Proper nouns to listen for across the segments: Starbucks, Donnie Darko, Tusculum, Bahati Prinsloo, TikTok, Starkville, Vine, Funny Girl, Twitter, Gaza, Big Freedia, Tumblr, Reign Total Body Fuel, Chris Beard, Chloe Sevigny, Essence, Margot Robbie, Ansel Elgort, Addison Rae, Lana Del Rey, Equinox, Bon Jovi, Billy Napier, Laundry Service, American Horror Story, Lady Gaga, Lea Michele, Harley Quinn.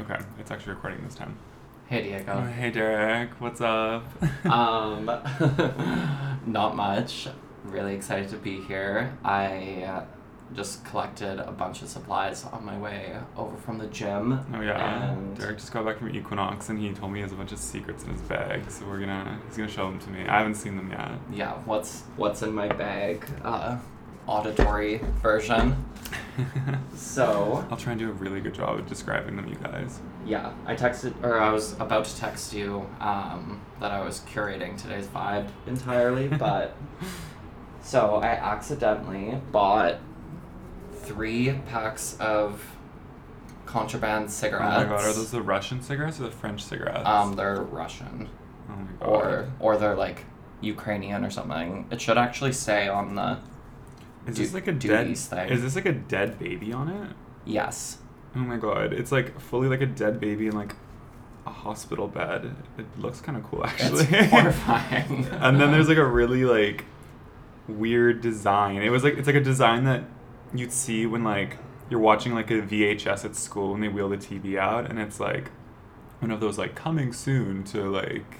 Okay, it's actually recording this time. Hey, Diego. Oh, hey, Derek. What's up? Not much. Really excited to be here. I just collected a bunch of supplies on my way over from the gym. Oh, yeah. And Derek just got back from Equinox, and he told me he has a bunch of secrets in his bag, so he's gonna show them to me. I haven't seen them yet. Yeah, what's in my bag? Auditory version. So I'll try and do a really good job of describing them, you guys. Yeah, I was about to text you that I was curating today's vibe entirely, but so I accidentally bought 3 packs of contraband cigarettes. Oh my god, are those the Russian cigarettes or the French cigarettes? They're Russian. Oh my god. Or they're like Ukrainian or something. It should actually say on the. Is this like a dead baby on it? Yes. Oh my god, it's like fully like a dead baby in like a hospital bed. It looks kind of cool, actually. It's horrifying. And then there's like a really like weird design. It's like a design that you'd see when like you're watching like a VHS at school and they wheel the TV out, and it's like one of those like coming soon to like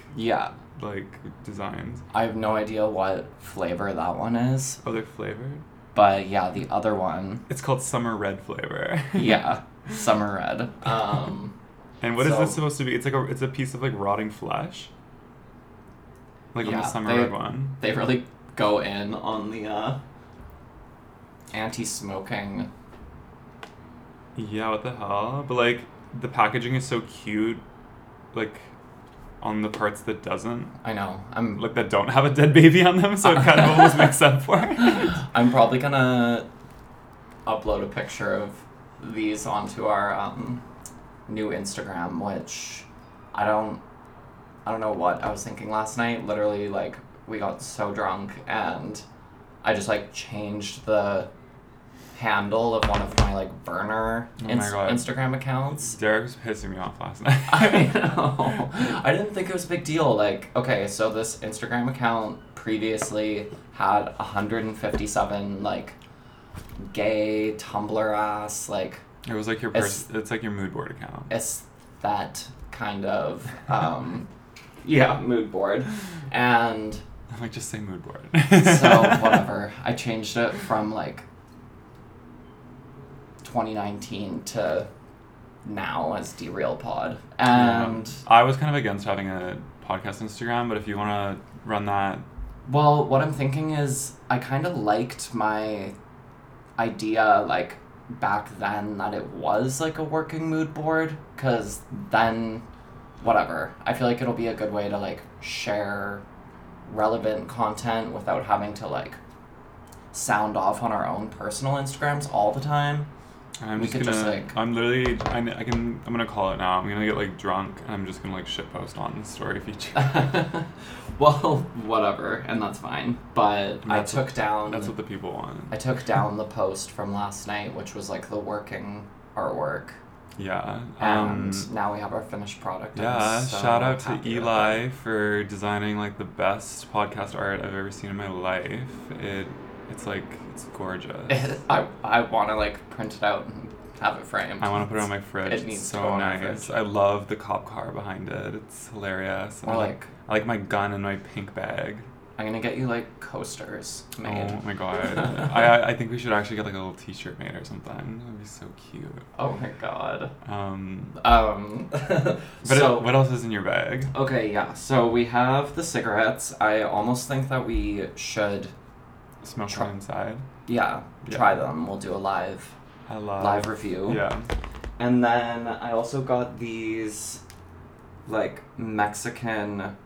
designs. I have no idea what flavor that one is. Oh, they're flavored? But yeah, the other one. It's called Summer Red flavor. Yeah, Summer Red. And what is this supposed to be? It's like it's a piece of like rotting flesh. Like on the Summer Red one. They really go in on the anti-smoking. Yeah, what the hell? But like the packaging is so cute, like on the parts that doesn't. I know. Like that don't have a dead baby on them, so it kind of almost makes up for it. I'm probably gonna upload a picture of these onto our new Instagram, which I don't know what I was thinking last night. Literally, like, we got so drunk and I just like changed the handle of one of my like burner Instagram accounts. Derek was pissing me off last night. I know. I didn't think it was a big deal. Like, okay, so this Instagram account previously had 157 like gay Tumblr ass like. It was like your it's like your mood board account. It's that kind of mood board, and I'm like, just say mood board. So whatever. I changed it from like 2019 to now as DReal Pod. And I was kind of against having a podcast Instagram, but if you want to run that. Well, what I'm thinking is I kind of liked my idea like back then that it was like a working mood board, because then whatever. I feel like it'll be a good way to like share relevant content without having to like sound off on our own personal Instagrams all the time. I'm gonna call it now. I'm gonna get like drunk and I'm just gonna like shitpost on the story feature. Well, whatever, and that's fine. But that's what the people want. I took down the post from last night, which was like the working artwork. Yeah. And now we have our finished product. Yeah, so shout out to Eli for designing like the best podcast art I've ever seen in my life. It's like, it's gorgeous. I want to like print it out and have it framed. I want to put it on my fridge. It needs so nice. I love the cop car behind it. It's hilarious. Or I like my gun in my pink bag. I'm gonna get you like coasters made. Oh my god. I think we should actually get like a little t-shirt made or something. That would be so cute. Oh my god. What else is in your bag? Okay, yeah. So we have the cigarettes. I almost think that we should smoke them inside. Yeah, try them. We'll do a live review. Yeah. And then I also got these like Mexican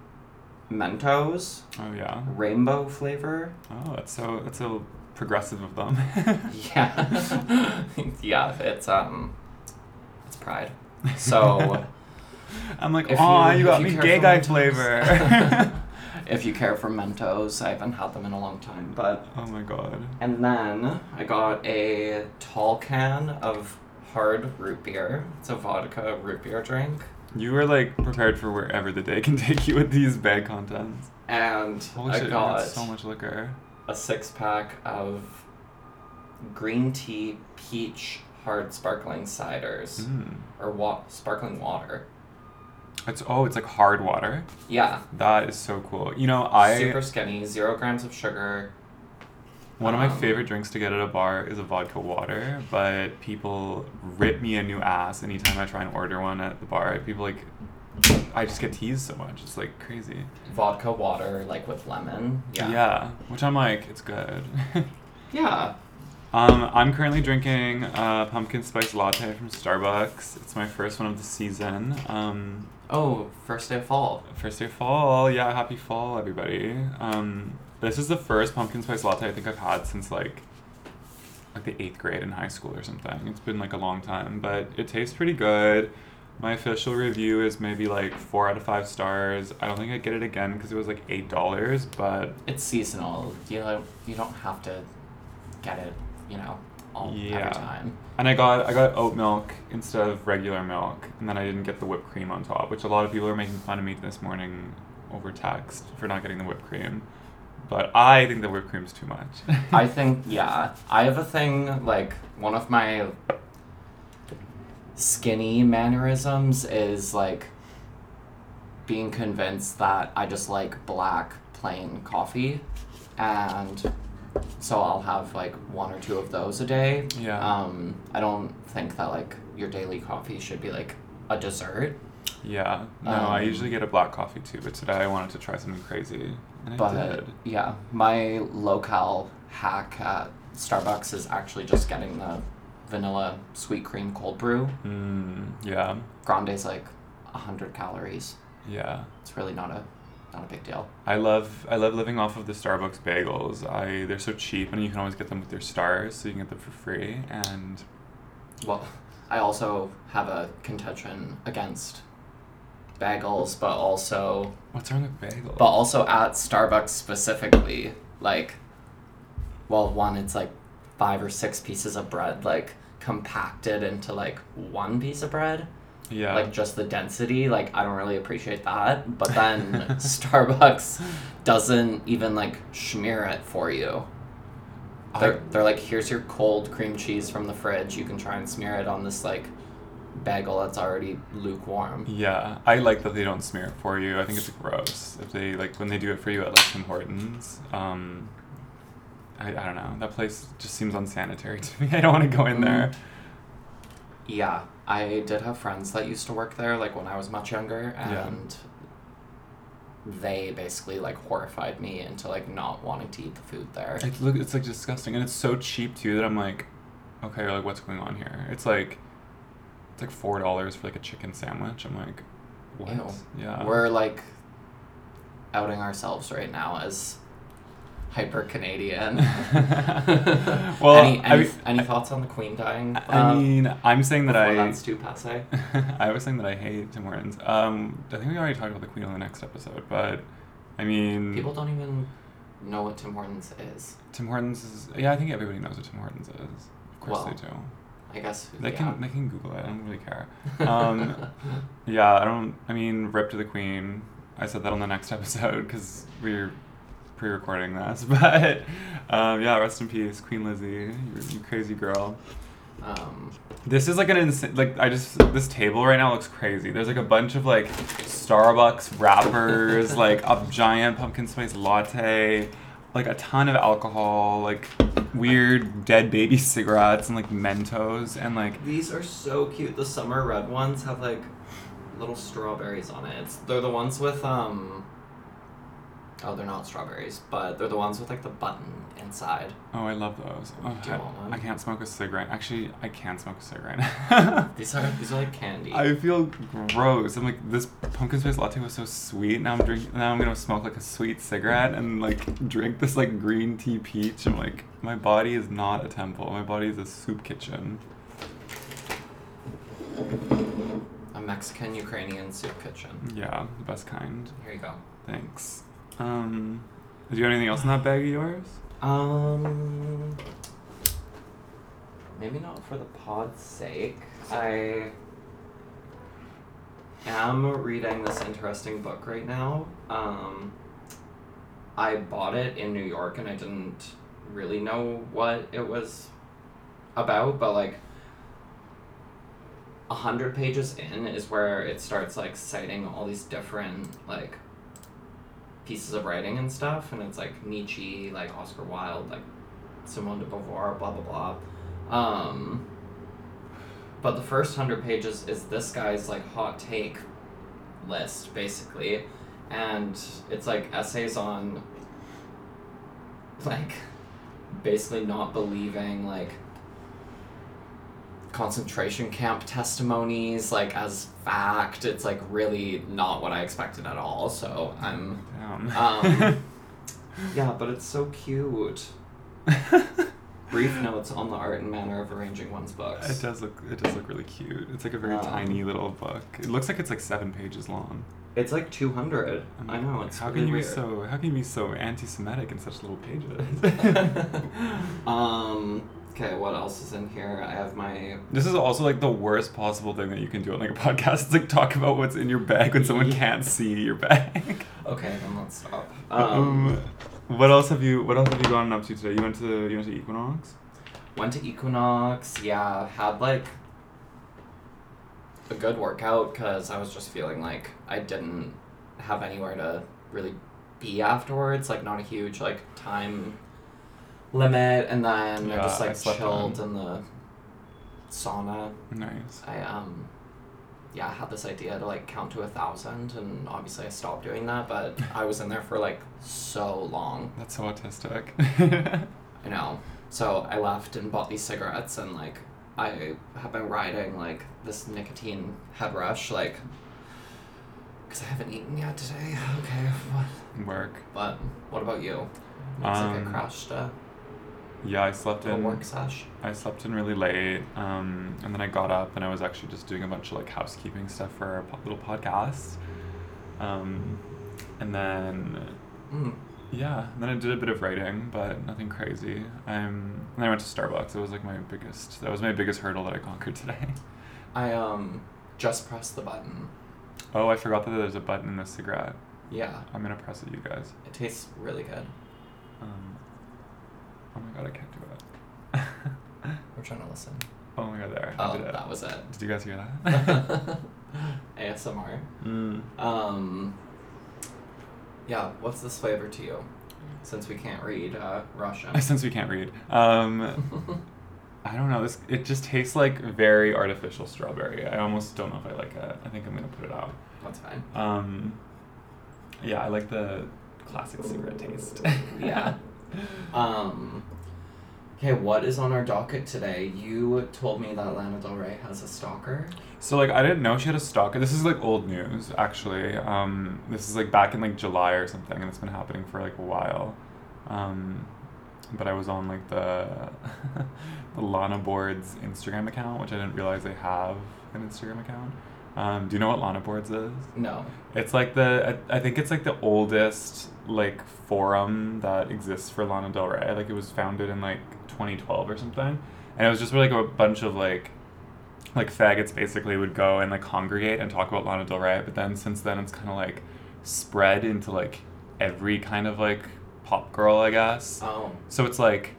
Mentos. Oh yeah. Rainbow flavor. Oh, it's so progressive of them. Yeah. Yeah, it's pride. So I'm like, "Oh, you got me gay guy flavor." If you care for Mentos, I haven't had them in a long time, but oh my god. And then I got a tall can of hard root beer. It's a vodka root beer drink. You were like prepared for wherever the day can take you with these bag contents. And holy shit, I got so much liquor. A 6-pack of green tea peach hard sparkling ciders or sparkling water. It's like hard water. Yeah. That is so cool. You know, super skinny, 0 grams of sugar. One of my favorite drinks to get at a bar is a vodka water, but people rip me a new ass anytime I try and order one at the bar. People like, I just get teased so much. It's like crazy. Vodka water, like with lemon. Yeah. Yeah. Which I'm like, it's good. Yeah. I'm currently drinking a pumpkin spice latte from Starbucks. It's my first one of the season. First day of fall. First day of fall. Yeah, happy fall, everybody. This is the first pumpkin spice latte I think I've had since like the 8th grade in high school or something. It's been like a long time, but it tastes pretty good. My official review is maybe like 4 out of 5 stars. I don't think I'd get it again because it was like $8, but it's seasonal. You don't have to get it, you know, every time. And I got oat milk instead of regular milk, and then I didn't get the whipped cream on top, which a lot of people are making fun of me this morning over text for not getting the whipped cream. But I think the whipped cream's too much. I think, yeah. I have a thing, like, one of my skinny mannerisms is, like, being convinced that I just like black, plain coffee, and so I'll have, like, 1 or 2 of those a day. Yeah. I don't think that, like, your daily coffee should be, like, a dessert. Yeah. No, I usually get a black coffee, too. But today I wanted to try something crazy, and I did. Yeah. My low-cal hack at Starbucks is actually just getting the vanilla sweet cream cold brew. Yeah. Grande's, like, 100 calories. Yeah. It's really not a big deal. I love living off of the Starbucks bagels. They're so cheap, and you can always get them with your stars, so you can get them for free. And well, I also have a contention against bagels, but also what's wrong with bagels? But also at Starbucks specifically, like, well, one, it's like 5 or 6 pieces of bread, like, compacted into like one piece of bread. Yeah. Like, just the density, like, I don't really appreciate that. But then Starbucks doesn't even, like, smear it for you. They're like, here's your cold cream cheese from the fridge. You can try and smear it on this, like, bagel that's already lukewarm. Yeah. I like that they don't smear it for you. I think it's gross. If they, like, when they do it for you at, like, Tim Hortons, I don't know. That place just seems unsanitary to me. I don't want to go in there. Yeah, I did have friends that used to work there, like, when I was much younger, and they basically, like, horrified me into, like, not wanting to eat the food there. It's, like, disgusting, and it's so cheap, too, that I'm like, okay, like, what's going on here? It's, like, $4 for, like, a chicken sandwich. I'm like, what? Ew. Yeah. We're, like, outing ourselves right now as hyper-Canadian. Well, any thoughts on the Queen dying? I mean, I'm saying that that's too passé. I was saying that I hate Tim Hortons. I think we already talked about the Queen on the next episode, but I mean, people don't even know what Tim Hortons is. Tim Hortons is, yeah, I think everybody knows what Tim Hortons is. Of course they do. I guess they can Google it. I don't really care. Yeah, I mean, rip to the Queen. I said that on the next episode because we're pre-recording this, but yeah, rest in peace, Queen Lizzie, you crazy girl. This is like an insane, like, this table right now looks crazy. There's like a bunch of like Starbucks wrappers, like a giant pumpkin spice latte, like a ton of alcohol, like weird dead baby cigarettes and like Mentos, and like these are so cute. The summer red ones have like little strawberries on it. They're the ones with they're not strawberries, but they're the ones with, like, the button inside. Oh, I love those. Oh, do you want one? I can't smoke a cigarette. Actually, I can smoke a cigarette. These are like candy. I feel gross. I'm like, this pumpkin spice latte was so sweet. Now I'm gonna smoke, like, a sweet cigarette and, like, drink this, like, green tea peach. I'm like, my body is not a temple. My body is a soup kitchen. A Mexican-Ukrainian soup kitchen. Yeah, the best kind. Here you go. Thanks. Do you have anything else in that bag of yours? Maybe not for the pod's sake. I am reading this interesting book right now. I bought it in New York and I didn't really know what it was about, but like 100 pages in is where it starts, like, citing all these different, like, pieces of writing and stuff, and it's, like, Nietzsche, like, Oscar Wilde, like, Simone de Beauvoir, blah, blah, blah. But the first 100 pages is this guy's, like, hot take list, basically, and it's, like, essays on, like, basically not believing, like, concentration camp testimonies, like, as fact. It's, like, really not what I expected at all, so I'm... yeah, but it's so cute. Brief notes on the art and manner of arranging one's books. It does look really cute. It's, like, a very tiny little book. It looks like it's, like, 7 pages long. It's, like, 200. I know, it's really weird. How can you be so anti-Semitic in such little pages? Okay, what else is in here? I have my... This is also, like, the worst possible thing that you can do on, like, a podcast. It's, like, talk about what's in your bag when someone can't see your bag. Okay, then let's stop. What else have you gotten up to today? You went to Equinox? Went to Equinox, yeah. Had, like, a good workout, because I was just feeling like I didn't have anywhere to really be afterwards. Like, not a huge, like, time... limit, and then I just, like, chilled in the sauna. Nice. I, had this idea to, like, count to 1,000, and obviously I stopped doing that, but I was in there for, like, so long. That's so autistic. I know. So I left and bought these cigarettes, and, like, I have been riding, like, this nicotine head rush, like, because I haven't eaten yet today. Okay. Work. But what about you? Looks like I crashed I slept in. Work sesh. I slept in really late, and then I got up and I was actually just doing a bunch of, like, housekeeping stuff for a little podcast, and then then I did a bit of writing, but nothing crazy. And I went to Starbucks. It was, like, my biggest hurdle that I conquered today. I just pressed the button. Oh, I forgot that there's a button in this cigarette. Yeah. I'm gonna press it, you guys. It tastes really good. Oh my god, I can't do it. We're trying to listen. Oh my god, there. Oh, that was it. Did you guys hear that? ASMR. What's this flavor to you? Since we can't read Russian. I don't know. It just tastes like very artificial strawberry. I almost don't know if I like it. I think I'm going to put it out. That's fine. I like the classic cigarette taste. Yeah. Okay, what is on our docket today? You told me that Lana Del Rey has a stalker. So, like, I didn't know she had a stalker. This is, like, old news, actually. This is, like, back in, like, July or something, and it's been happening for, like, a while. But I was on, like, the the Lana Boards Instagram account, which I didn't realize they have an Instagram account. Do you know what Lana Boards is? No. It's, like, I think it's, like, the oldest, like, forum that exists for Lana Del Rey. Like, it was founded in, like, 2012 or something. And it was just where, like, a bunch of, like faggots basically would go and, like, congregate and talk about Lana Del Rey. But then, since then, it's kind of, like, spread into, like, every kind of, like, pop girl, I guess. Oh. So it's, like...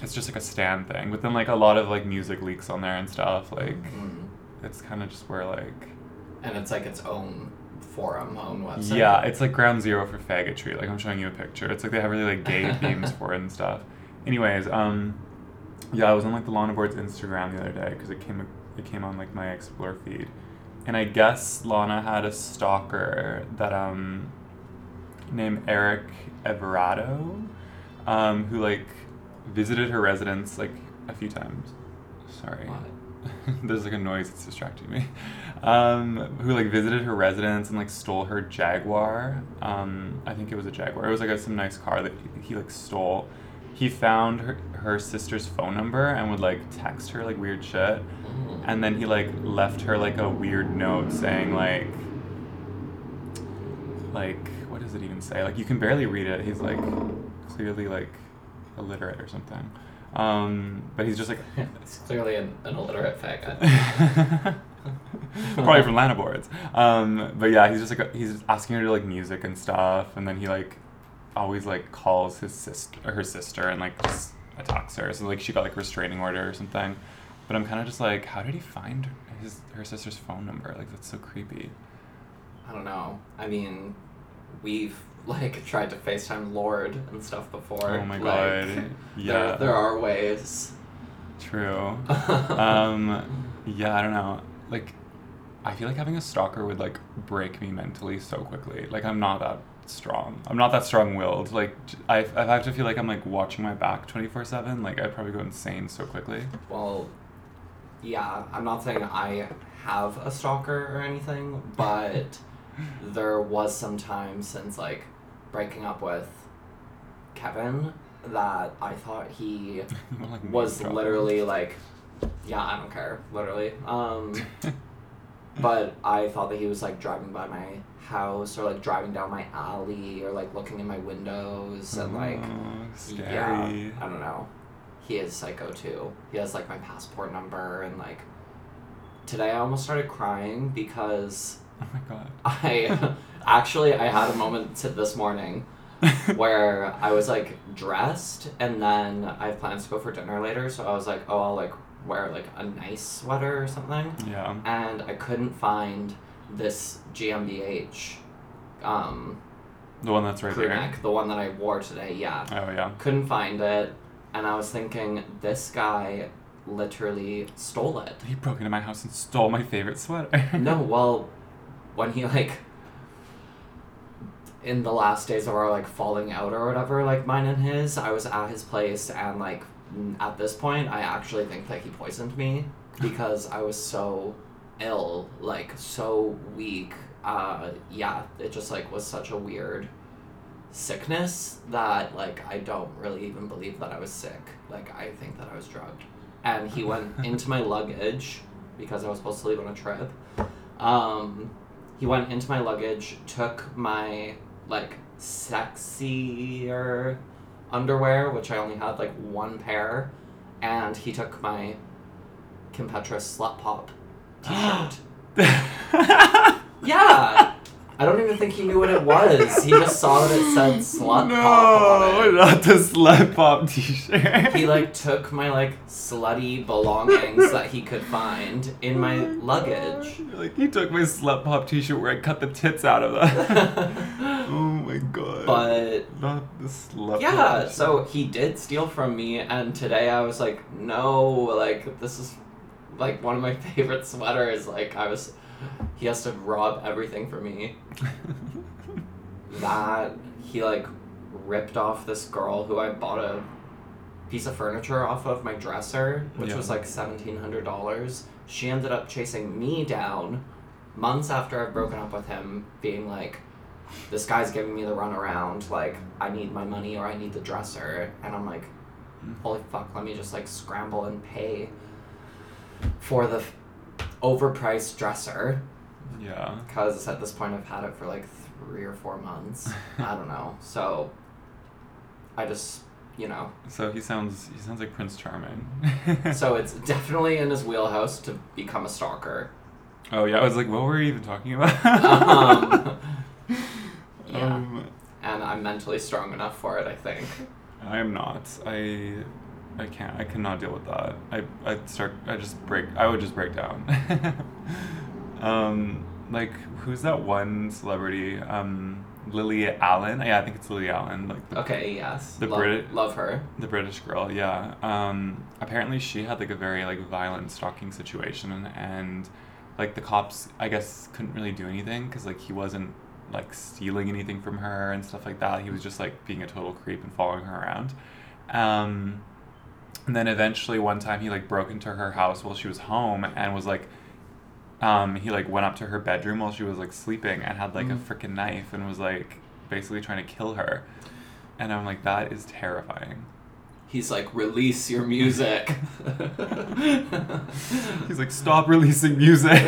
It's just, like, a stan thing. But then, like, a lot of, like, music leaks on there and stuff, like... Mm-hmm. It's kind of just where, like... And it's, like, its own forum, own website. Yeah, it's, like, ground zero for faggotry. Like, I'm showing you a picture. It's, like, they have really, like, gay themes for it and stuff. Anyways, I was on, like, the Lana Boards Instagram the other day because it came on, like, my Explore feed. And I guess Lana had a stalker that, named Eric Everardo, who, like, visited her residence, like, a few times. Sorry. What? There's, like, a noise that's distracting me. Who, like, visited her residence and, like, stole her Jaguar. I think it was a Jaguar. It was, like, some nice car that he like, stole. He found her sister's phone number and would, like, text her, like, weird shit. And then he, like, left her, like, a weird note saying, like, what does it even say? Like, you can barely read it. He's, like, clearly, like, illiterate or something. But he's just like... It's clearly an illiterate faggot. Probably from Lana Boards. But yeah, he's just like, he's asking her to like music and stuff, and then he like always like calls her sister and like attacks her. So like she got like restraining order or something. But I'm kind of just like, how did he find her sister's phone number? Like, that's so creepy. I don't know. I mean, we've, like, tried to FaceTime Lord and stuff before. Oh my god. Like, yeah. There are ways. True. Yeah, I don't know. Like, I feel like having a stalker would, like, break me mentally so quickly. Like, I'm not that strong. I'm not that strong-willed. Like, I have to feel like I'm, like, watching my back 24/7. Like, I'd probably go insane so quickly. Well, yeah, I'm not saying I have a stalker or anything, but there was some time since, like, breaking up with Kevin that I thought he was literally, like, yeah, I don't care, literally. But I thought that he was, like, driving by my house or, like, driving down my alley or, like, looking in my windows and, like, scary. Yeah, I don't know. He is psycho, too. He has, like, my passport number and, like, today I almost started crying because... Oh, my God. I had a moment this morning where I was, like, dressed and then I have plans to go for dinner later, so I was like, oh, I'll, like, wear, like, a nice sweater or something. Yeah. And I couldn't find this GmbH, the one that's right there? Neck, the one that I wore today, yeah. Oh, yeah. Couldn't find it. And I was thinking, this guy literally stole it. He broke into my house and stole my favorite sweater. No, well, when he, like, in the last days of our, like, falling out or whatever, like, mine and his, I was at his place, and, like, at this point, I actually think that he poisoned me because I was so ill, like, so weak. Yeah, it just, like, was such a weird... sickness that, like, I don't really even believe that I was sick. Like, I think that I was drugged. And he went into my luggage because I was supposed to leave on a trip. He went into my luggage, took my, like, sexier underwear, which I only had, like, one pair, and he took my Kimpetrus Slut Pop t-shirt. Yeah! I don't even think he knew what it was. He just saw that it said Slut Pop on it. No, not the Slut Pop t-shirt. He, like, took my, like, slutty belongings that he could find in my luggage. God. Like, he took my Slut Pop t-shirt where I cut the tits out of that. Oh my god. But... not the Slut Pop t-shirt. So he did steal from me, and today I was like, no, like, this is, like, one of my favorite sweaters. Like, I was... He has to rob everything for me. That he, like, ripped off this girl who I bought a piece of furniture off of, my dresser, which was like $1,700. She ended up chasing me down months after I've broken up with him, being like, this guy's giving me the runaround, like, I need my money or I need the dresser. And I'm like, holy fuck, let me just, like, scramble and pay for the overpriced dresser. Yeah. Because at this point I've had it for like 3 or 4 months. I don't know. So I just, you know. So he sounds like Prince Charming. So it's definitely in his wheelhouse to become a stalker. Oh yeah, I was like, what were we even talking about? Yeah. And I'm mentally strong enough for it, I think. I am not. I can't. I cannot deal with that. I would just break down. Like, who's that one celebrity? Lily Allen. Yeah, I think it's Lily Allen. Like. Yes. The love her. The British girl. Yeah. Apparently, she had like a very like violent stalking situation, and like the cops, I guess, couldn't really do anything because like he wasn't like stealing anything from her and stuff like that. He was just like being a total creep and following her around. And then eventually one time he, like, broke into her house while she was home and was, like, he, like, went up to her bedroom while she was, like, sleeping and had, like, a freaking knife and was, like, basically trying to kill her. And I'm like, that is terrifying. He's like, release your music. He's like, stop releasing music.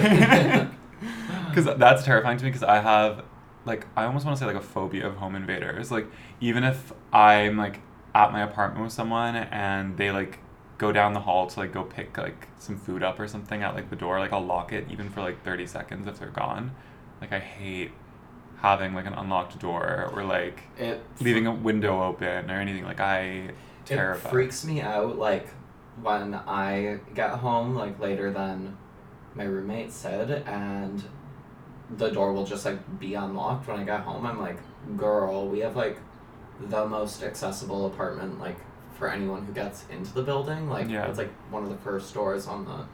Because that's terrifying to me because I have, like, I almost want to say, like, a phobia of home invaders. Like, even if I'm, like, at my apartment with someone and they like go down the hall to like go pick like some food up or something at like the door, like I'll lock it even for like 30 seconds if they're gone. Like I hate having like an unlocked door or like leaving a window open or anything. Like it freaks me out like when I get home like later than my roommate said, and the door will just, like, be unlocked when I get home. I'm like, girl, we have, like, the most accessible apartment, like, for anyone who gets into the building. Like, yeah. It's, like, one of the first doors on the...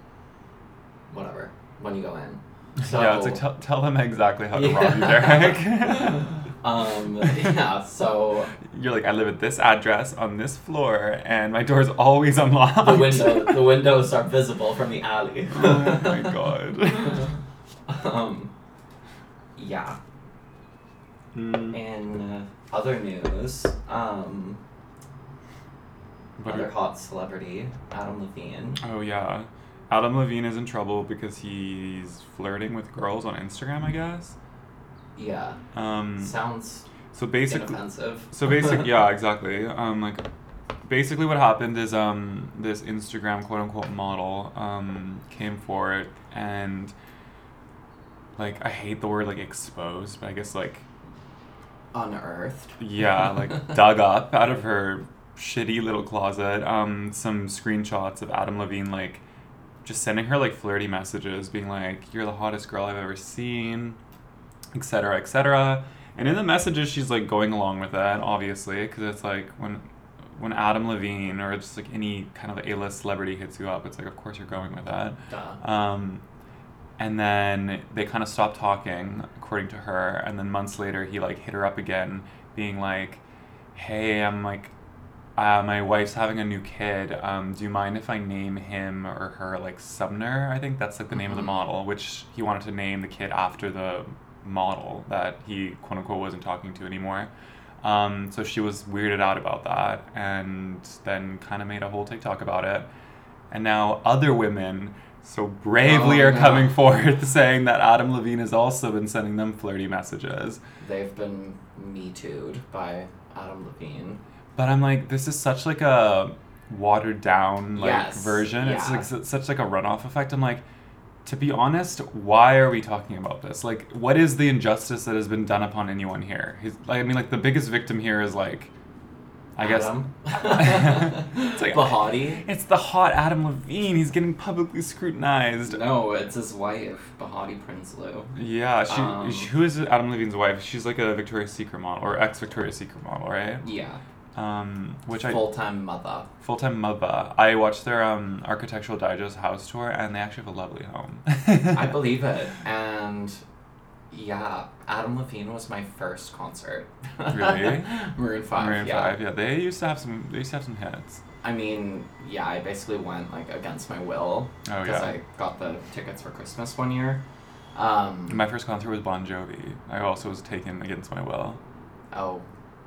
whatever. When you go in. So, yeah, it's like, tell them exactly how to rob you, Derek. Yeah, so... You're like, I live at this address on this floor, and my door's always unlocked. The windows are visible from the alley. Oh, my God. Yeah. Mm. In other news, another hot celebrity, Adam Levine. Oh, yeah. Adam Levine is in trouble because he's flirting with girls on Instagram, I guess. Yeah. Sounds so basically inoffensive. So basically, yeah, exactly. Like, basically what happened is this Instagram quote-unquote model came forward and... Like, I hate the word, like, exposed, but I guess, like... Unearthed. Yeah, like, dug up out of her shitty little closet. Some screenshots of Adam Levine, like, just sending her, like, flirty messages, being like, you're the hottest girl I've ever seen, et cetera, et cetera. And in the messages, she's, like, going along with that, obviously, because it's, like, when Adam Levine or just, like, any kind of A-list celebrity hits you up, it's, like, of course you're going with that. Duh. And then they kind of stopped talking, according to her. And then months later, he, like, hit her up again, being like, hey, I'm, like, my wife's having a new kid. Do you mind if I name him or her, like, Sumner? I think that's, like, the name of the model, which he wanted to name the kid after the model that he, quote-unquote, wasn't talking to anymore. So she was weirded out about that and then kind of made a whole TikTok about it. And now other women... so bravely are coming forth saying that Adam Levine has also been sending them flirty messages. They've been Me Too'd by Adam Levine. But I'm like, this is such like a watered down like version. Yeah. It's like such like a runoff effect. I'm like, to be honest, why are we talking about this? Like, what is the injustice that has been done upon anyone here? The biggest victim here is like, I guess it's like Bahati. It's the hot Adam Levine. He's getting publicly scrutinized. No, it's his wife, Bahati Prinsloo. Yeah, she who is Adam Levine's wife? She's like a Victoria's Secret model or ex Victoria's Secret model, right? Yeah. Which full-time mother. I watched their Architectural Digest house tour, and they actually have a lovely home. I believe it. And yeah, Adam Levine was my first concert. Really? Maroon 5. Maroon 5, yeah. They used to have some hits. I mean, yeah, I basically went like against my will because I got the tickets for Christmas one year. My first concert was Bon Jovi. I also was taken against my will. Oh,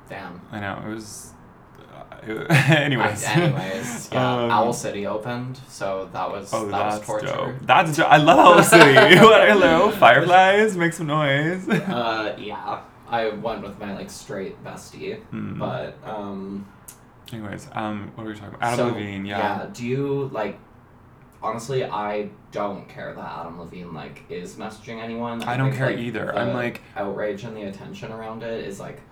damn. I know, it was. Anyways, yeah. Owl City opened, so that was was torture. Dope. That's dope. I love Owl City. Hello, fireflies, make some noise. Yeah, I went with my like straight bestie, but anyways, what were we talking about? Adam Levine, yeah. Yeah. Do you like? Honestly, I don't care that Adam Levine like is messaging anyone. I don't care either. I'm like outrage and the attention around it is like.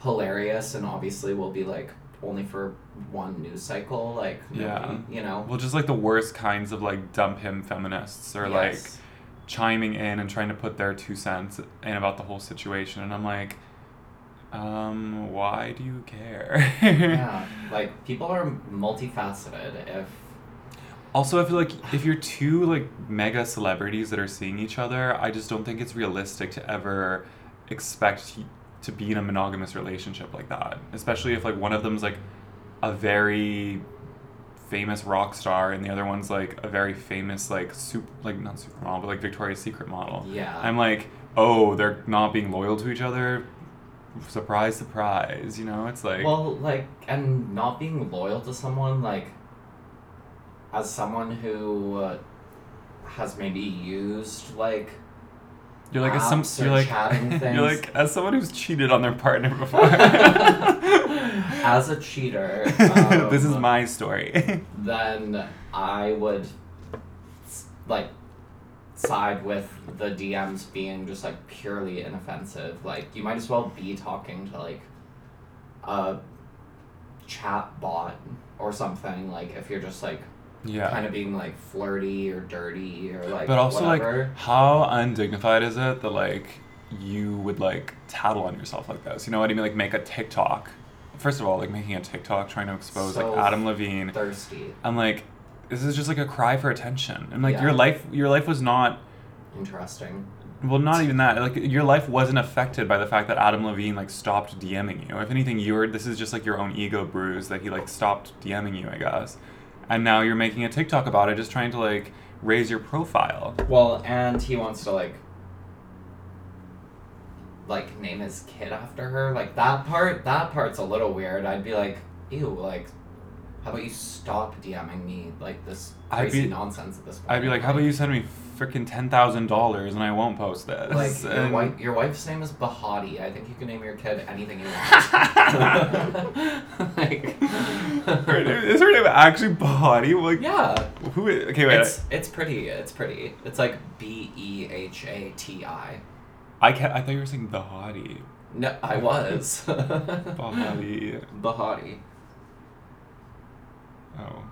Hilarious and obviously will be like only for one news cycle, like you know. Well, just like the worst kinds of like dump him feminists are like chiming in and trying to put their 2 cents in about the whole situation, and I'm like, why do you care? Yeah, like people are multifaceted. I feel like if you're two like mega celebrities that are seeing each other, I just don't think it's realistic to ever expect to be in a monogamous relationship like that, especially if like one of them's like a very famous rock star and the other one's like a very famous like not supermodel but like Victoria's Secret model. Yeah, I'm like, oh, they're not being loyal to each other. Surprise, surprise. You know, it's like, well, like, and not being loyal to someone, like, as someone who has maybe used like. You're like, as someone who's cheated on their partner before. As a cheater. This is my story. Then I would, like, side with the DMs being just, like, purely inoffensive. Like, you might as well be talking to, like, a chat bot or something. Like, if you're just, like, yeah, kind of being like flirty or dirty or like. But also whatever. Like, how undignified is it that like you would like tattle on yourself like this? You know what I mean? Like make a TikTok. First of all, like making a TikTok trying to expose so like Adam Levine. Thirsty. I'm like, this is just like a cry for attention. And like yeah. your life was not interesting. Well, not even that. Like, your life wasn't affected by the fact that Adam Levine, like, stopped DMing you. If anything, this is just, like, your own ego bruise that he, like, stopped DMing you, I guess. And now you're making a TikTok about it, just trying to, like, raise your profile. Well, and he wants to, like, name his kid after her. Like, that part's a little weird. I'd be like, ew, like, how about you stop DMing me, like, this crazy nonsense at this point? I'd be like, how about you send me freaking $10,000 and I won't post this. Like, your wife's name is Bahati. I think you can name your kid anything you want. Like, is her name actually Bahati? Like, yeah. Who is, okay, wait. It's pretty. It's like Behati. I thought you were saying Bahati. No, I was. Bahati. Oh.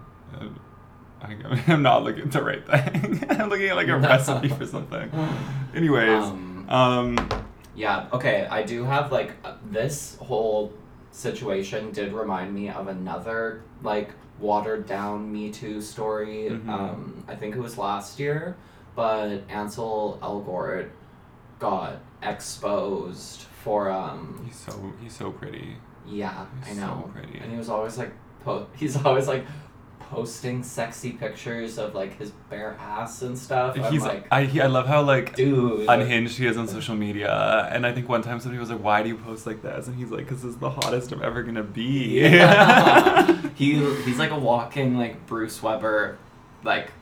I'm not looking at the right thing. I'm looking at like a recipe for something. Anyways. Yeah, okay. I do have like this whole situation did remind me of another like watered down Me Too story. Mm-hmm. I think it was last year, but Ansel Elgort got exposed for he's so pretty. Yeah, he's I know. So pretty. And he was always like posting sexy pictures of like his bare ass and stuff. I'm like, I love how like dude unhinged he is on social media. And I think one time somebody was like, "Why do you post like this?" And he's like, "Cause this is the hottest I'm ever gonna be." Yeah. he's like a walking like Bruce Weber like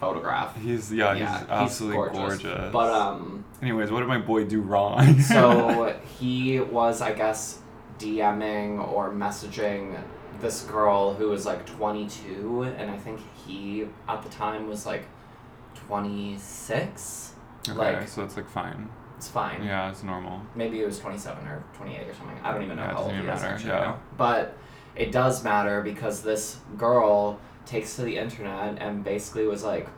photograph. He's absolutely gorgeous. But anyways, what did my boy do wrong? So he was, I guess, DMing or messaging this girl who was like 22, and I think he at the time was like 26. Okay, like, so it's like fine. It's fine. Yeah, it's normal. Maybe it was 27 or 28 or something. I don't even know how old he is actually. Yeah. But it does matter because this girl takes to the internet and basically was like,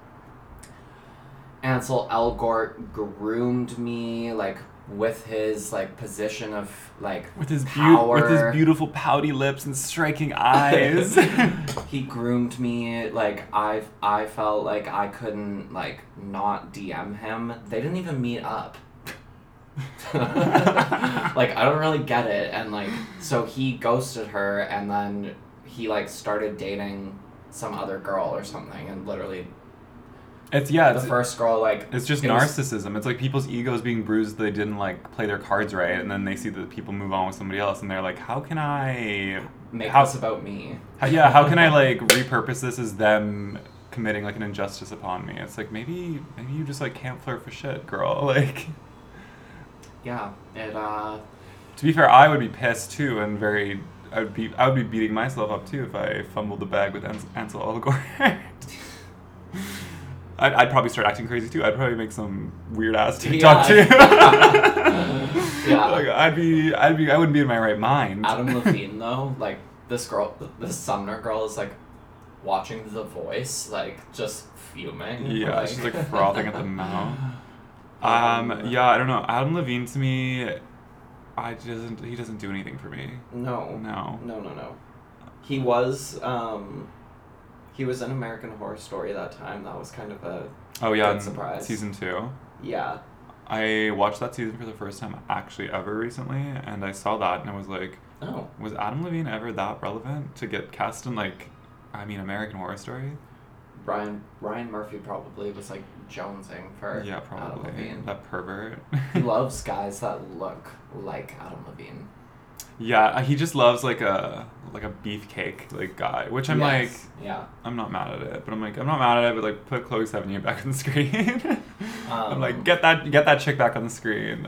Ansel Elgort groomed me, like, with his like position of like power, with his beautiful pouty lips and striking eyes. He groomed me, like I felt like I couldn't like not DM him. They didn't even meet up. Like, I don't really get it. And like, so he ghosted her, and then he like started dating some other girl or something, and literally the first girl, like... It's just narcissism. It's like people's egos being bruised that they didn't, like, play their cards right, and then they see that people move on with somebody else, and they're like, how can I... Make this about me. How can I, like, repurpose this as them committing, like, an injustice upon me? It's like, maybe you just, like, can't flirt for shit, girl. Like... Yeah, it, To be fair, I would be pissed, too, and very... I would be beating myself up, too, if I fumbled the bag with Ansel Elgort. I'd probably start acting crazy too. I'd probably make some weird ass TikTok too. Yeah. Like, I wouldn't be in my right mind. Adam Levine though, like this Sumner girl is like watching The Voice, like just fuming. Yeah, like. She's like frothing at the mouth. Yeah, I don't know. Adam Levine to me, he doesn't do anything for me. No. He was He was in American Horror Story that time. That was kind of a big surprise. Season 2. Yeah. I watched that season for the first time actually ever recently, and I saw that, and I was like, oh, was Adam Levine ever that relevant to get cast in, like, I mean, American Horror Story? Ryan Murphy probably was, like, jonesing for Adam Levine. That pervert. He loves guys that look like Adam Levine. Yeah, he just loves like a beefcake like guy, which I'm I'm not mad at it, but like put Chloe Sevigny back on the screen. I'm like, get that chick back on the screen.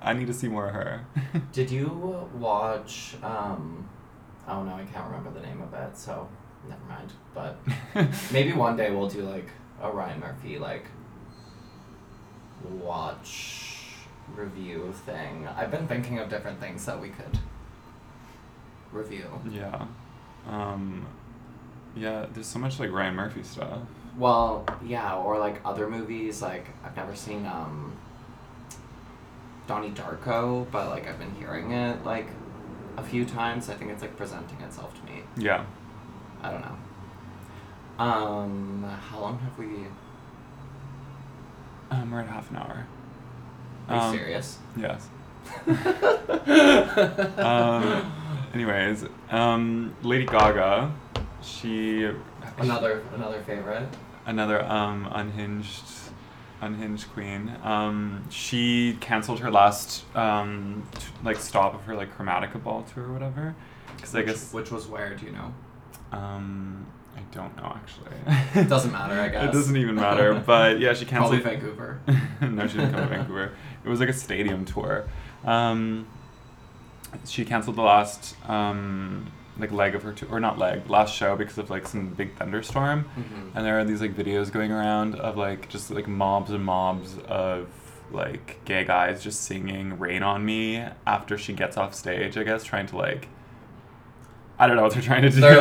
I need to see more of her. Did you watch? Oh no, I can't remember the name of it, so never mind. But maybe one day we'll do like a Ryan Murphy like watch. Review thing. I've been thinking of different things that we could review. Yeah. Yeah, there's so much, like, Ryan Murphy stuff. Well, yeah, or, like, other movies. Like, I've never seen Donnie Darko, but, like, I've been hearing it, like, a few times. I think it's, like, presenting itself to me. Yeah. I don't know. How long have we... We're at half an hour. Are you serious? Yes. Anyways, Lady Gaga, she... Another favorite. Another unhinged queen. She canceled her last stop of her Chromatica Ball tour or whatever. Cause which was where? Do you know? I don't know actually. It doesn't matter, I guess. It doesn't even matter. But yeah, she canceled. Probably Vancouver. No, she didn't come to Vancouver. It was like a stadium tour. She canceled the last leg of her tour, or not leg, last show because of some big thunderstorm. Mm-hmm. And there are these videos going around of just mobs and mobs of gay guys just singing Rain on Me after she gets off stage, I guess, trying to I don't know what they're trying to do. They're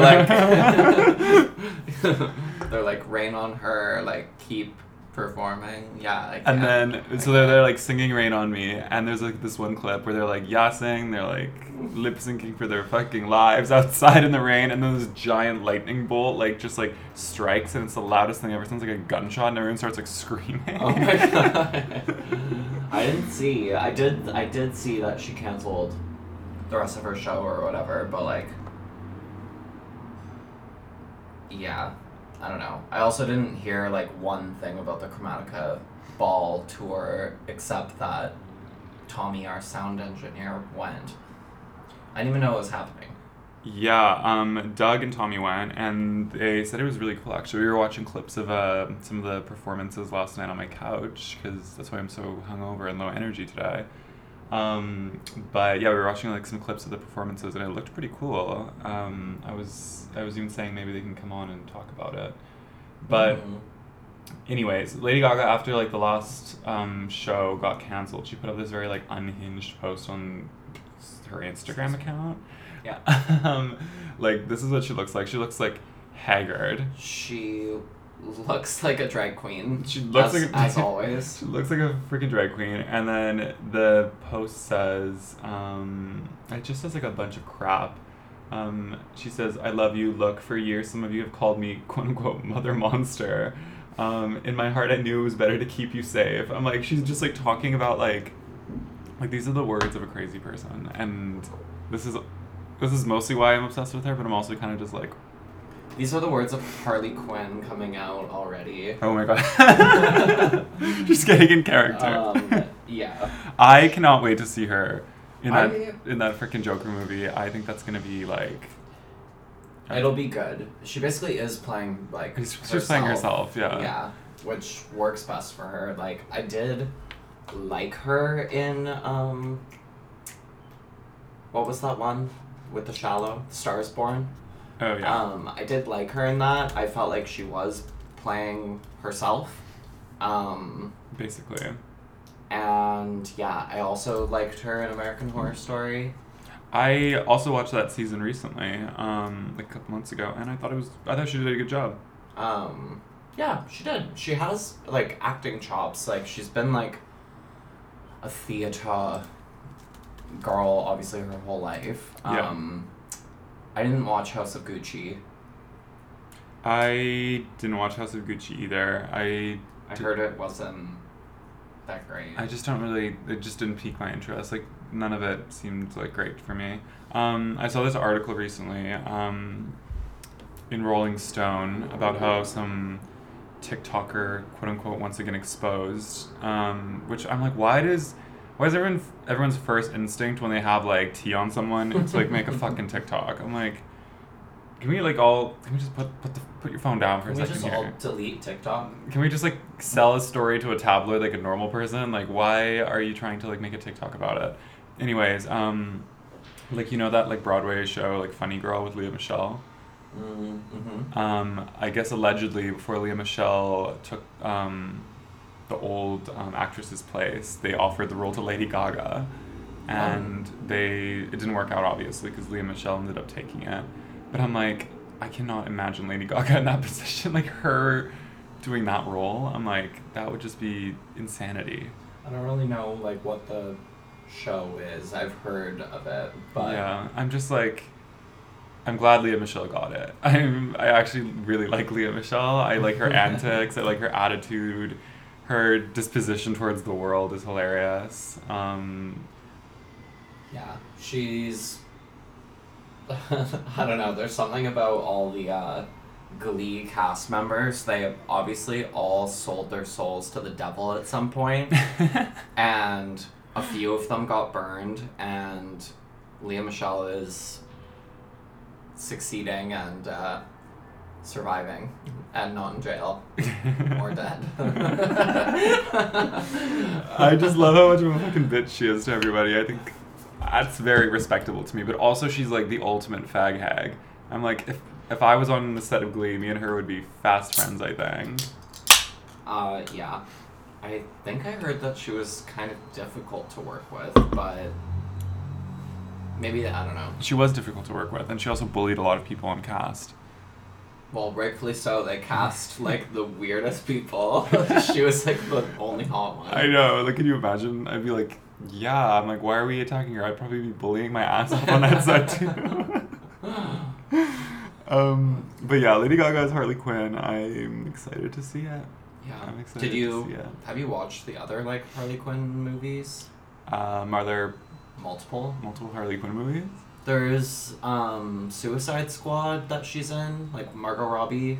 they're rain on her, keep performing. Yeah. They're singing Rain on Me, and there's this one clip where they're yassing, they're lip syncing for their fucking lives outside in the rain, and then this giant lightning bolt just strikes, and it's the loudest thing ever. Sounds like a gunshot, and everyone starts screaming. Oh my god. I did see that she cancelled the rest of her show or whatever, but yeah, I don't know. I also didn't hear one thing about the Chromatica Ball tour except that Tommy, our sound engineer, went. I didn't even know what was happening. Yeah, Doug and Tommy went, and they said it was really cool, actually. We were watching clips of some of the performances last night on my couch, because that's why I'm so hungover and low energy today. But yeah, we were watching some clips of the performances, and it looked pretty cool. I was even saying maybe they can come on and talk about it. But anyways, Lady Gaga, after the last show got canceled, she put up this very unhinged post on her Instagram account. Yeah. This is what she looks like. She looks haggard. She looks like a drag queen. She looks as always. She looks like a freaking drag queen. And then the post says, it just says a bunch of crap. She says, "I love you. Look, for years, some of you have called me quote unquote mother monster. In my heart, I knew it was better to keep you safe." I'm she's just talking about these are the words of a crazy person, and this is mostly why I'm obsessed with her. But I'm also kind of just these are the words of Harley Quinn coming out already. Oh my god. Just getting in character. Yeah. I cannot wait to see her in that freaking Joker movie. I think that's going to be it'll be good. She basically is playing she's playing herself, yeah. Yeah, which works best for her. I did like her in what was that one with The Shallow? Star is Born. Oh, yeah. I did like her in that. I felt she was playing herself. Basically. And yeah, I also liked her in American Horror Story. I also watched that season recently, a couple months ago, and I thought she did a good job. Yeah, she did. She has acting chops. She's been a theater girl obviously her whole life. Yeah. I didn't watch House of Gucci. I didn't watch House of Gucci either. I heard it wasn't that great. I just don't really... It just didn't pique my interest. None of it seemed, great for me. I saw this article recently in Rolling Stone about how some TikToker, quote-unquote, once again exposed, which I'm why is everyone's first instinct when they have tea on someone to make a fucking TikTok? I'm can we just put your phone down for a second here? Can we just all delete TikTok? Can we just sell a story to a tabloid a normal person? Why are you trying to make a TikTok about it? Anyways, that Broadway show Funny Girl with Lea Michele. Mm-hmm. I guess allegedly before Lea Michele took the old actress's place, they offered the role to Lady Gaga, and it didn't work out obviously because Lea Michele ended up taking it. But I'm I cannot imagine Lady Gaga in that position. Like, her doing that role, I'm like, that would just be insanity. I don't really know, like, what the show is. I've heard of it, but... Yeah, I'm just like... I'm glad Lea Michele got it. I actually really like Lea Michele. I like her antics. I like her attitude. Her disposition towards the world is hilarious. Yeah, she's... I don't know, there's something about all the Glee cast members. They have obviously all sold their souls to the devil at some point. And a few of them got burned, and Lea Michele is succeeding and surviving and not in jail or dead. I just love how much of a fucking bitch she is to everybody. I think that's very respectable to me, but also she's like the ultimate fag hag. I'm like, if I was on the set of Glee, me and her would be fast friends, I think. Yeah. I think I heard that she was kind of difficult to work with, but maybe, I don't know. She was difficult to work with, and she also bullied a lot of people on cast. Well, rightfully so. They cast, like, the weirdest people. She was, like, the only hot one. I know. Like, can you imagine? I'd be like, yeah. I'm like, why are we attacking her? I'd probably be bullying my ass off on that set, too. But, yeah, Lady Gaga's Harley Quinn. I'm excited to see it. Yeah. I'm excited to see it. Have you watched the other, like, Harley Quinn movies? Are there... Multiple Harley Quinn movies? There's Suicide Squad that she's in, like Margot Robbie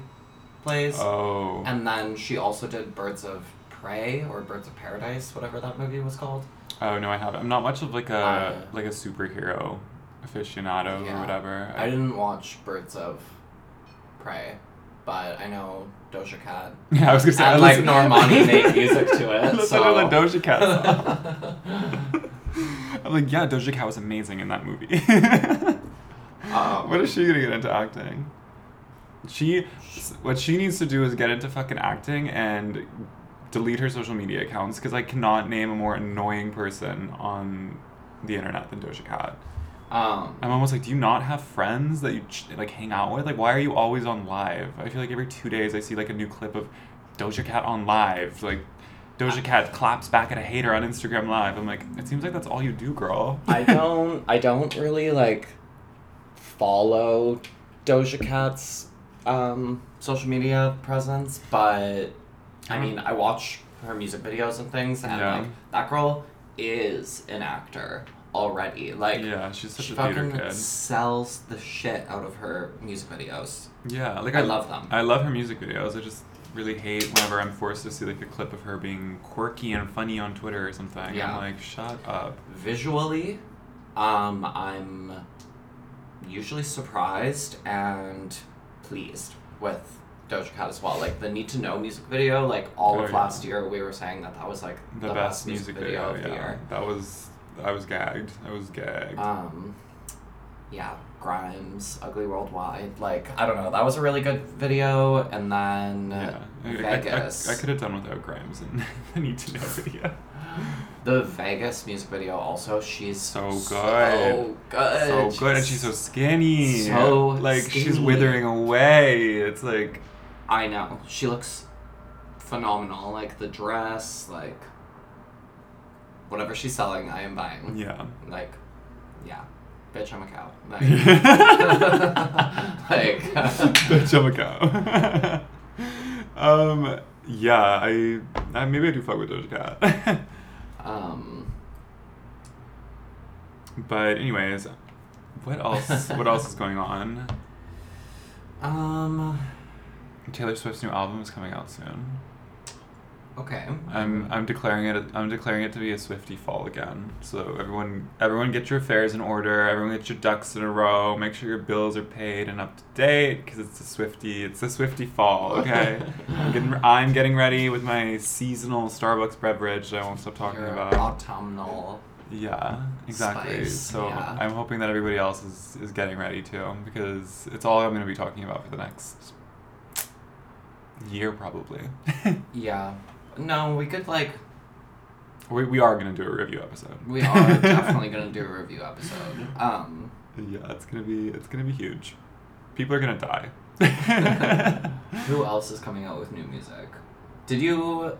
plays. Oh. And then she also did Birds of Prey or Birds of Paradise, whatever that movie was called. Oh no, I haven't. I'm not much of like a superhero aficionado or whatever. I didn't watch Birds of Prey, but I know Doja Cat. Yeah, I was gonna say. And like Normani made music to it. I listened to the Doja Cat song. I'm like, yeah, Doja Cat was amazing in that movie. What is she going to get into acting? What she needs to do is get into fucking acting and delete her social media accounts, because I cannot name a more annoying person on the internet than Doja Cat. I'm almost like, do you not have friends that you like hang out with? Like, why are you always on live? I feel like every 2 days I see like a new clip of Doja Cat on live, like... Doja Cat claps back at a hater on Instagram Live. I'm like, it seems like that's all you do, girl. I don't really, like, follow Doja Cat's social media presence, but, I mean, I watch her music videos and things, and, like, that girl is an actor already. Like, yeah, she's such a theater kid. She fucking sells the shit out of her music videos. Yeah. Like, I love them. I love her music videos. I just... really hate whenever I'm forced to see like a clip of her being quirky and funny on Twitter or something. Yeah. I'm like, shut up. Visually, I'm usually surprised and pleased with Doja Cat as well. Like the Need to Know music video, like all of last year we were saying that was like the best music video of the year. That was, I was gagged. Yeah, Grimes, Ugly Worldwide, like, I don't know, that was a really good video, and then Vegas. I could have done without Grimes in the Need to Know video. The Vegas music video also, she's so good, and she's so skinny. She's withering away, it's like... I know, she looks phenomenal, like, the dress, like, whatever she's selling, I am buying. Yeah. Like, yeah. Bitch, I'm a cow. Like, bitch, I'm a cow. Yeah, I maybe I do fuck with Doja Cat. But anyways, what else is going on? Taylor Swift's new album is coming out soon. Okay. I'm declaring it to be a Swiftie fall again. So everyone get your affairs in order. Everyone get your ducks in a row. Make sure your bills are paid and up to date, because it's a Swiftie. It's a Swiftie fall. Okay. I'm getting ready with my seasonal Starbucks beverage that I won't stop talking about. Autumnal. Yeah. Exactly. Spice, so yeah. I'm hoping that everybody else is getting ready too, because it's all I'm going to be talking about for the next year probably. Yeah. No, we could, like... We are going to do a review episode. We are definitely going to do a review episode. Yeah, it's going to be huge. people are gonna die. Who else is coming out with new music? Did you...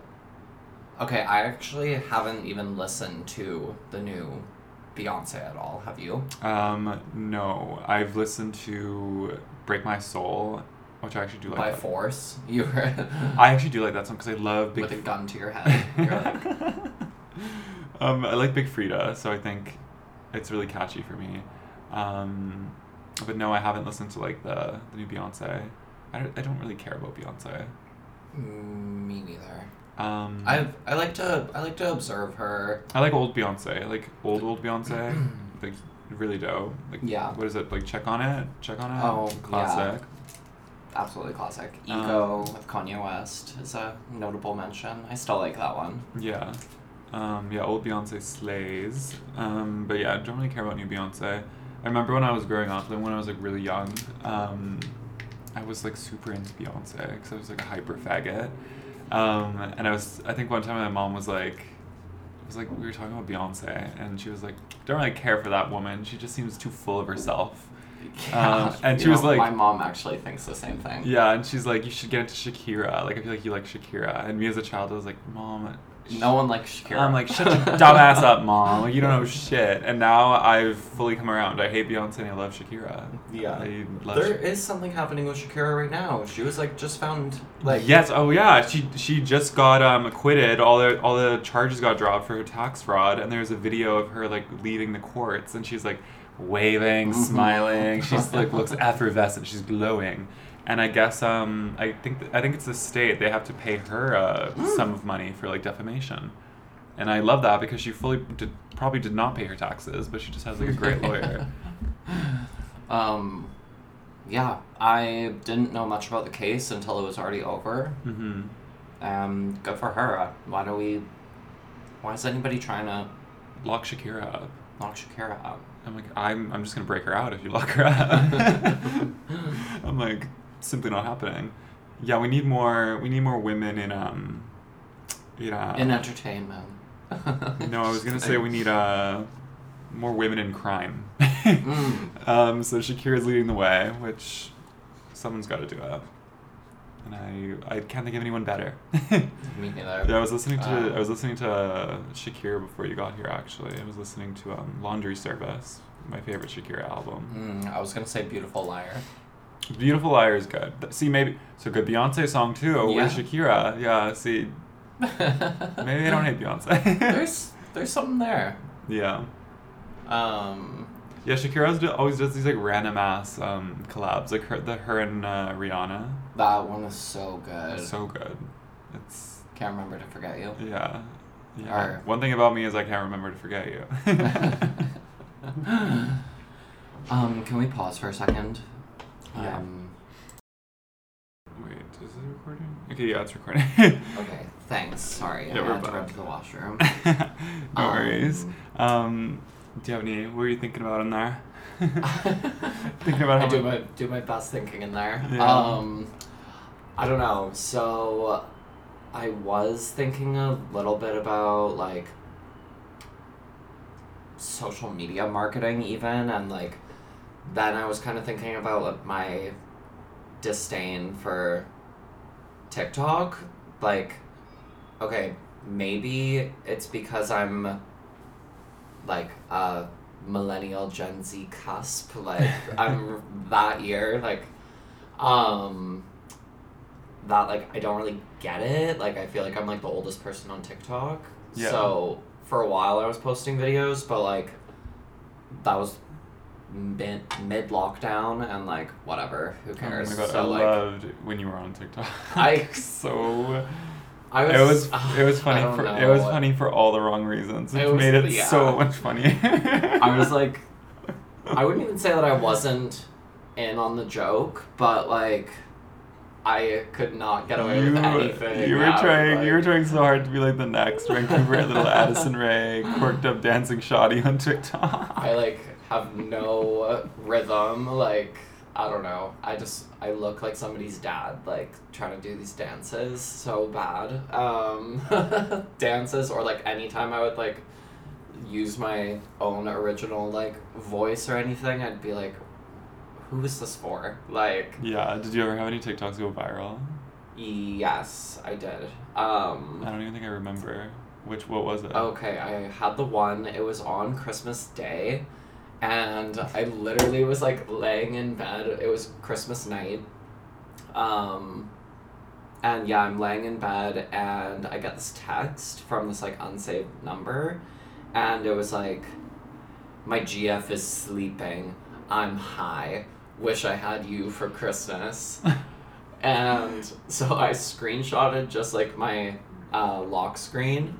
Okay, I actually haven't even listened to the new Beyonce at all. Have you? No. I've listened to Break My Soul, which I actually do like. By that. Force? You were... I actually do like that song because I love Big... With a gun to your head. You're like... I like Big Frida, so I think it's really catchy for me. But no, I haven't listened to like the new Beyonce. I don't really care about Beyonce. Me neither. I like to observe her. I like old Beyonce, like old Beyonce, like really dope. Like, yeah. What is it like? Check on it. Oh, classic. Yeah. Absolutely classic. Ego with Kanye West is a notable mention. I still like that one. Yeah. Old Beyonce slays. But yeah, I don't really care about new Beyonce. I remember when I was growing up, like when I was like really young, I was like super into Beyonce because I was like a hyper faggot. And I think one time my mom was like, we were talking about Beyonce and she was like, don't really care for that woman. She just seems too full of herself. Yeah, and she was like, my mom actually thinks the same thing. Yeah. And she's like, you should get into Shakira. Like, I feel like you like Shakira. And me as a child, I was like, Mom, no one likes Shakira. I'm like, shut your dumbass up, Mom. Like, you don't know shit. And now I've fully come around. I hate Beyonce and I love Shakira. Yeah. There is something happening with Shakira right now. She was, like, just found, like... Yes, oh, yeah. She just got acquitted. All the charges got dropped for her tax fraud. And there's a video of her, like, leaving the courts. And she's, like, waving, smiling. She's, like, looks effervescent. She's glowing. And I guess I think it's the state. They have to pay her a sum of money for like defamation, and I love that because she probably did not pay her taxes, but she just has like a great lawyer. Yeah, I didn't know much about the case until it was already over. Mm-hmm. Good for her. Why is anybody trying to lock Shakira up? I'm like I'm just gonna break her out if you lock her up. I'm like. Simply not happening. Yeah, we need more women in entertainment. No, I was gonna say we need more women in crime. So Shakira's leading the way, which someone's got to do it, and I can't think of anyone better. Me neither. Yeah, I was listening to Shakira before you got here. Actually, I was listening to Laundry Service, my favorite Shakira album. I was gonna say Beautiful Liar. Beautiful Liar is good. See, maybe... So, good Beyonce song, too. Yeah. With Shakira. Yeah, see. Maybe I don't hate Beyonce. There's something there. Yeah. Yeah, Shakira always does these, like, random-ass collabs. Like, her and Rihanna. That one is so good. It's... Can't Remember to Forget You. Yeah. Or... One thing about me is I can't remember to forget you. Can we pause for a second? Yeah. Wait, is it recording? Okay, yeah, it's recording. Okay, thanks. Sorry, yeah, I had to run to the washroom. No worries. Do you have any? What were you thinking about in there? Thinking about how I do my best thinking in there. Yeah. I don't know. So, I was thinking a little bit about like social media marketing, even and like. Then I was kind of thinking about like, my disdain for TikTok. Like, okay, maybe it's because I'm, like, a millennial Gen Z cusp. Like, I'm that year. Like, I don't really get it. Like, I feel like I'm, like, the oldest person on TikTok. Yeah. So, for a while I was posting videos, but, like, that was... mid lockdown and like whatever, who cares? Oh my God, so, I like, loved when you were on TikTok. It was funny for all the wrong reasons. It made it so much funnier. I was like, I wouldn't even say that I wasn't in on the joke, but like, I could not get away with anything. You were trying so hard to be like the next Vancouver Little Addison Rae, quirked up dancing shoddy on TikTok. I like. Have no rhythm, like, I don't know. I look like somebody's dad, like, trying to do these dances so bad. Dances, or, like, anytime I would, like, use my own original, like, voice or anything, I'd be like, who is this for? Like... Yeah, did you ever have any TikToks go viral? Yes, I did. I don't even think I remember. What was it? Okay, I had the one. It was on Christmas Day, and I literally was, like, laying in bed. It was Christmas night. And yeah, I'm laying in bed, and I get this text from this, like, unsaved number, and it was like, my GF is sleeping. I'm high. Wish I had you for Christmas. And so I screenshotted just, like, my lock screen,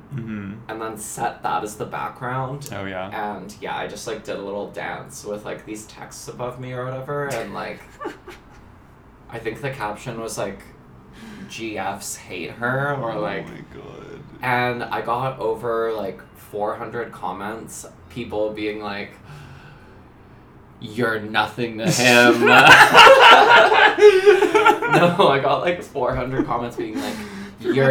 and then set that as the background. Oh, yeah. And, yeah, I just, like, did a little dance with, like, these texts above me or whatever, and, like, I think the caption was, like, GFs hate her, or, like... Oh, my God. And I got over, like, 400 comments, people being, like... You're nothing to him. No, I got like 400 comments being like, you'll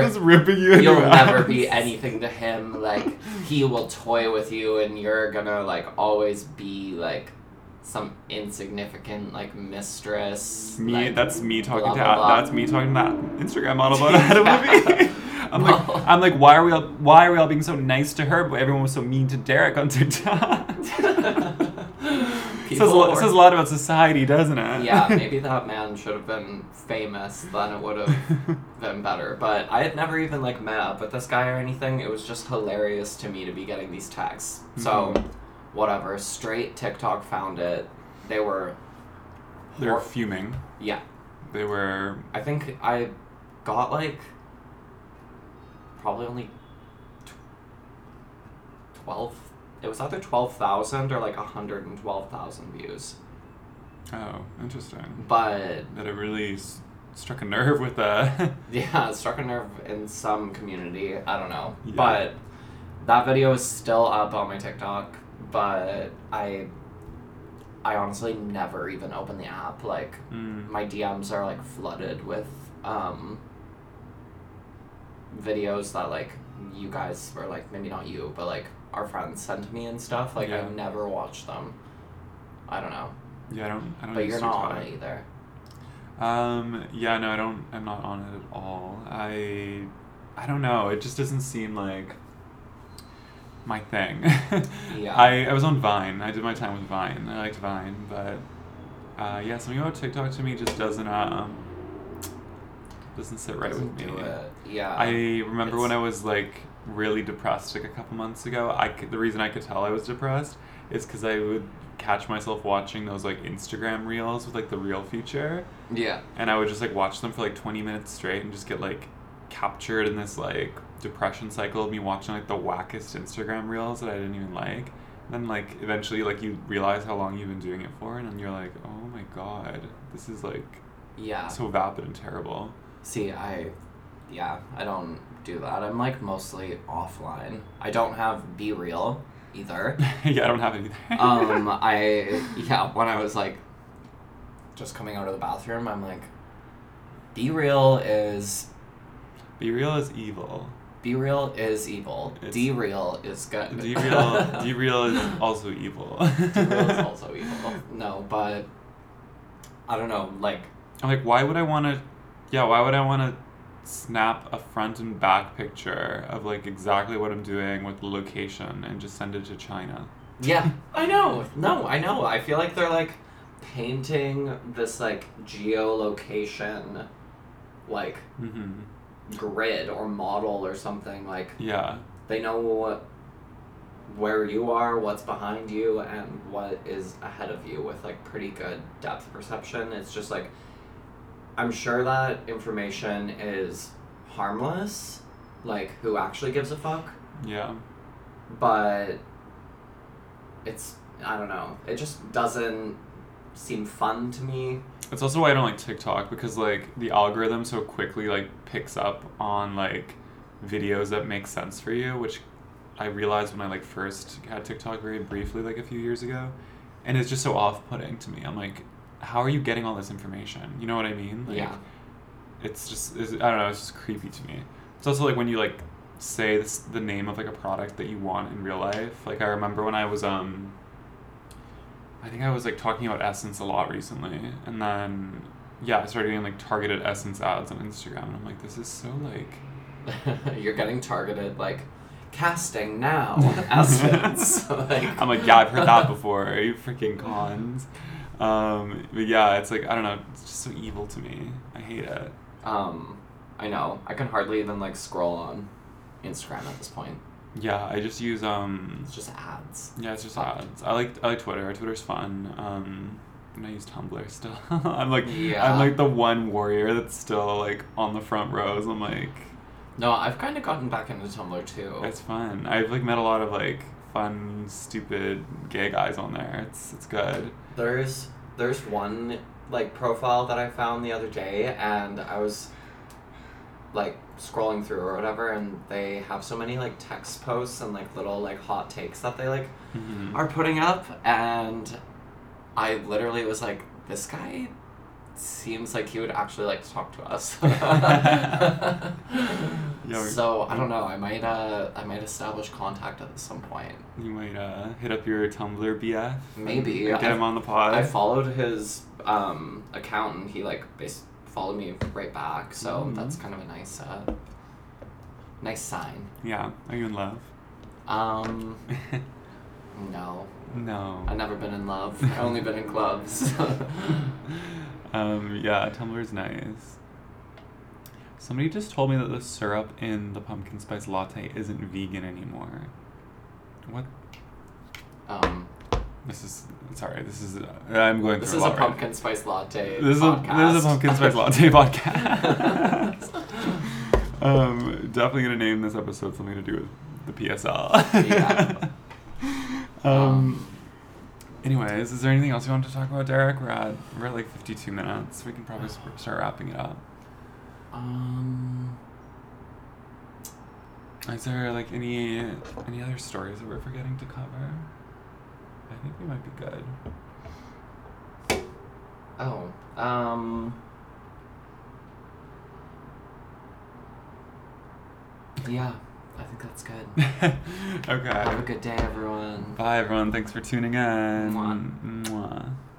never be anything to him. Like, he will toy with you, and you're gonna like always be like some insignificant like mistress. That's me talking to that Instagram model about Adam Levine. I'm like, why are we all being so nice to her, but everyone was so mean to Derek on TikTok. It says a lot about society, doesn't it? Yeah, maybe that man should have been famous, then it would have been better. But I had never even, like, met up with this guy or anything. It was just hilarious to me to be getting these texts. Mm-hmm. So, whatever. Straight TikTok found it. They were fuming. Yeah. They were... I think I got, like, probably only 12... It was either 12,000 or like 112,000 views. Oh, interesting. But... That it really struck a nerve with that. Yeah, it struck a nerve in some community. I don't know. Yeah. But that video is still up on my TikTok, but I honestly never even open the app. Like, my DMs are like flooded with videos that like you guys, or like maybe not you, but like our friends send to me and stuff. Like, yeah. I never watch them. I don't know. Yeah, I don't. But you're not on it either. Yeah. No, I don't. I'm not on it at all. I don't know. It just doesn't seem like my thing. Yeah. I was on Vine. I did my time with Vine. I liked Vine, but yeah, something about TikTok to me just doesn't sit right with me. Yeah. I remember when I was like really depressed like a couple months ago. The reason I could tell I was depressed is because I would catch myself watching those like Instagram reels with like the reel feature. Yeah. And I would just like watch them for like 20 minutes straight and just get like captured in this like depression cycle of me watching like the wackest Instagram reels that I didn't even like. And then like eventually like you realize how long you've been doing it for, and then you're like, oh my God, this is like so vapid and terrible. See, I don't do that. I'm like mostly offline. I don't have BeReal either. Yeah, I don't have anything. When I was like just coming out of the bathroom, I'm like, BeReal is evil. BeReal is evil. DReal is good. DReal is also evil. DReal is also evil. No, but I don't know, like I'm like, why would I wanna snap a front and back picture of like exactly what I'm doing with the location and just send it to China. Yeah, I know. No, I know. I feel like they're like painting this like geolocation like grid or model or something. Like, yeah, they know where you are, what's behind you, and what is ahead of you with like pretty good depth perception. It's just like, I'm sure that information is harmless, like, who actually gives a fuck? Yeah. But it's, I don't know, it just doesn't seem fun to me. That's also why I don't like TikTok, because, like, the algorithm so quickly, like, picks up on, like, videos that make sense for you, which I realized when I, like, first had TikTok very briefly, like, a few years ago, and it's just so off-putting to me. I'm like, how are you getting all this information? You know what I mean? Like, yeah. It's I don't know, it's just creepy to me. It's also like when you like say the name of like a product that you want in real life. Like I remember when I was I think I was like talking about Essence a lot recently, and then yeah, I started doing like targeted Essence ads on Instagram, and I'm like, this is so like you're getting targeted like casting now Essence. Like, I'm like, yeah, I've heard that before. Are you freaking cons? But yeah, it's like, I don't know, it's just so evil to me. I hate it. I know. I can hardly even like scroll on Instagram at this point. Yeah, I just use it's just ads. Yeah, it's just ads. I like Twitter. Twitter's fun. And I use Tumblr still. I'm like the one warrior that's still like on the front rows. I'm like, no, I've kind of gotten back into Tumblr too. It's fun. I've like met a lot of like fun, stupid gay guys on there. It's good. There's one like profile that I found the other day, and I was like scrolling through or whatever, and they have so many like text posts and like little like hot takes that they like are putting up, and I literally was like, this guy seems like he would actually like to talk to us. So I don't know, I might establish contact at some point. You might hit up your Tumblr BF, maybe get him on the pod. I followed his account, and he like basically followed me right back, so that's kind of a nice nice sign. Yeah. Are you in love? No. I've never been in love. I've only been in clubs. Yeah, Tumblr's nice. Somebody just told me that the syrup in the pumpkin spice latte isn't vegan anymore. What? This is a pumpkin spice latte podcast. This is a pumpkin spice latte podcast. Definitely going to name this episode something to do with the PSL. Yeah. Anyways, is there anything else you want to talk about, Derek? We're at like 52 minutes. We can probably start wrapping it up. Is there like any other stories that we're forgetting to cover? I think we might be good. Yeah, I think that's good. Okay. Have a good day, everyone. Bye, everyone. Thanks for tuning in. Mwah. Mwah.